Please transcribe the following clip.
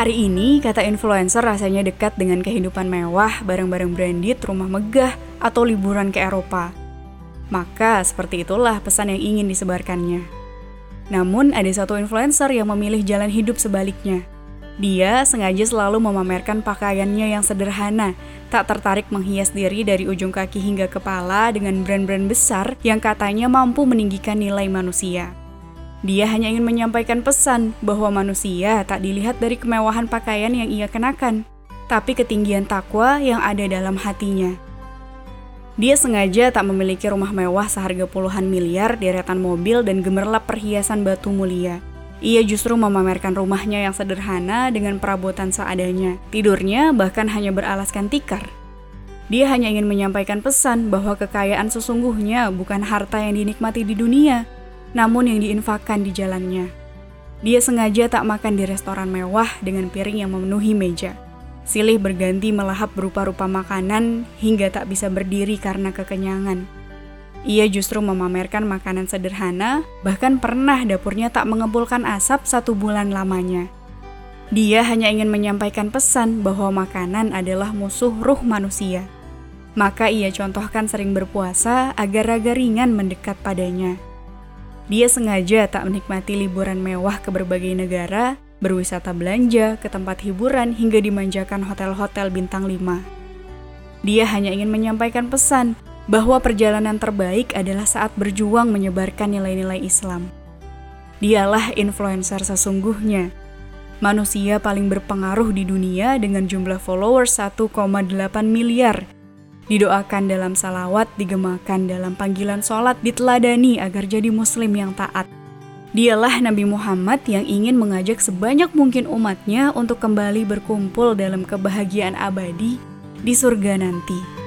Hari ini, kata influencer rasanya dekat dengan kehidupan mewah, barang-barang branded, rumah megah, atau liburan ke Eropa. Maka, seperti itulah pesan yang ingin disebarkannya. Namun, ada satu influencer yang memilih jalan hidup sebaliknya. Dia sengaja selalu memamerkan pakaiannya yang sederhana, tak tertarik menghias diri dari ujung kaki hingga kepala dengan brand-brand besar yang katanya mampu meninggikan nilai manusia. Dia hanya ingin menyampaikan pesan bahwa manusia tak dilihat dari kemewahan pakaian yang ia kenakan, tapi ketinggian takwa yang ada dalam hatinya. Dia sengaja tak memiliki rumah mewah seharga puluhan miliar, deretan mobil, dan gemerlap perhiasan batu mulia. Ia justru memamerkan rumahnya yang sederhana dengan perabotan seadanya. Tidurnya bahkan hanya beralaskan tikar. Dia hanya ingin menyampaikan pesan bahwa kekayaan sesungguhnya bukan harta yang dinikmati di dunia, namun yang diinfakkan di jalannya. Dia sengaja tak makan di restoran mewah dengan piring yang memenuhi meja. Silih berganti melahap berupa-rupa makanan hingga tak bisa berdiri karena kekenyangan. Ia justru memamerkan makanan sederhana, bahkan pernah dapurnya tak mengepulkan asap 1 bulan lamanya. Dia hanya ingin menyampaikan pesan bahwa makanan adalah musuh ruh manusia. Maka ia contohkan sering berpuasa agar raga ringan mendekat padanya. Dia sengaja tak menikmati liburan mewah ke berbagai negara, berwisata belanja, ke tempat hiburan, hingga dimanjakan hotel-hotel bintang 5. Dia hanya ingin menyampaikan pesan bahwa perjalanan terbaik adalah saat berjuang menyebarkan nilai-nilai Islam. Dialah influencer sesungguhnya, manusia paling berpengaruh di dunia dengan jumlah followers 1,8 miliar. Didoakan dalam salawat, digemakan dalam panggilan sholat, diteladani agar jadi muslim yang taat. Dialah Nabi Muhammad yang ingin mengajak sebanyak mungkin umatnya untuk kembali berkumpul dalam kebahagiaan abadi di surga nanti.